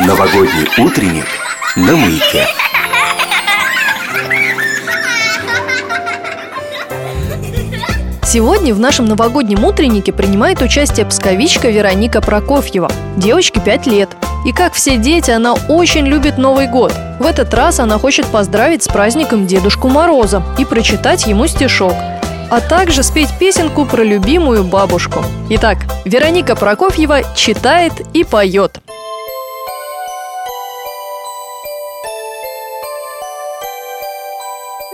Новогодний утренник на Маяке. Сегодня в нашем новогоднем утреннике принимает участие псковичка Вероника Прокофьева. Девочке 5 лет. И как все дети, она очень любит Новый год. В этот раз она хочет поздравить с праздником Дедушку Мороза и прочитать ему стишок, а также спеть песенку про любимую бабушку. Итак, Вероника Прокофьева читает и поет.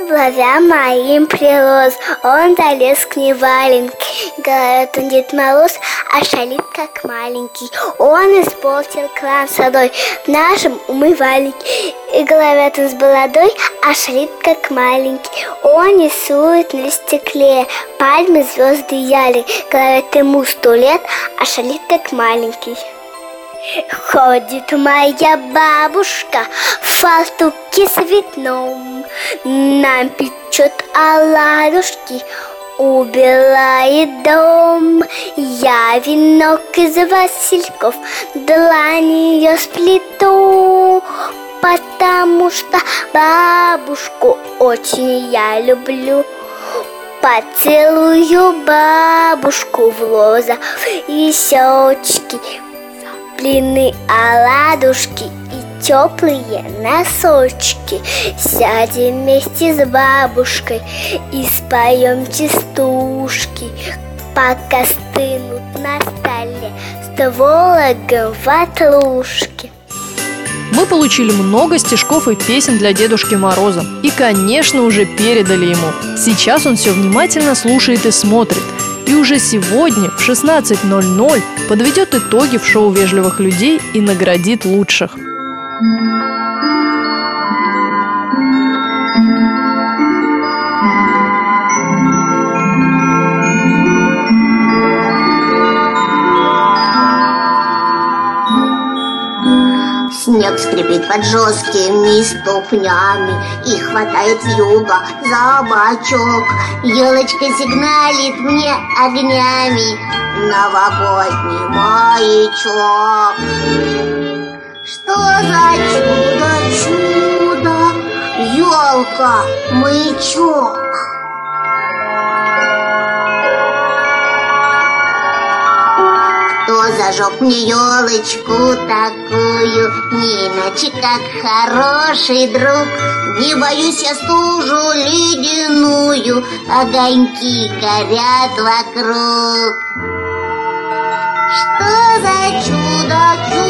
Глаза моим прирос, он залез к неваленке. Говорит он, Дед Мороз, а шалит как маленький. Он испортил кран с водой в нашем умывальнике. И говорят он с бородой, а шалит как маленький. Он рисует на стекле пальмы, звезды, яли. Говорят ему 100 лет, а шалит как маленький. Ходит моя бабушка в фартуке с видном, нам печет оладушки, убирает дом. Я венок из васильков для нее сплету, потому что бабушку очень я люблю. Поцелую бабушку в лоза и щечки, длинные оладушки и теплые носочки. Сядем вместе с бабушкой и споем частушки, пока стынут на столе с вологом ватрушки. Мы получили много стишков и песен для Дедушки Мороза. И, конечно, уже передали ему. Сейчас он все внимательно слушает и смотрит. И уже сегодня в 16:00 подведет итоги в шоу «Вежливых людей» и наградит лучших. Снег скрипит под жесткими ступнями и хватает вьюга за бочок. Елочка сигналит мне огнями новогодний маячок. Что за чудо-чудо, елка-маячок? Кто зажег мне елочку такую, не иначе как хороший друг? Не боюсь я стужу ледяную, огоньки горят вокруг. Что за чудо-чудо?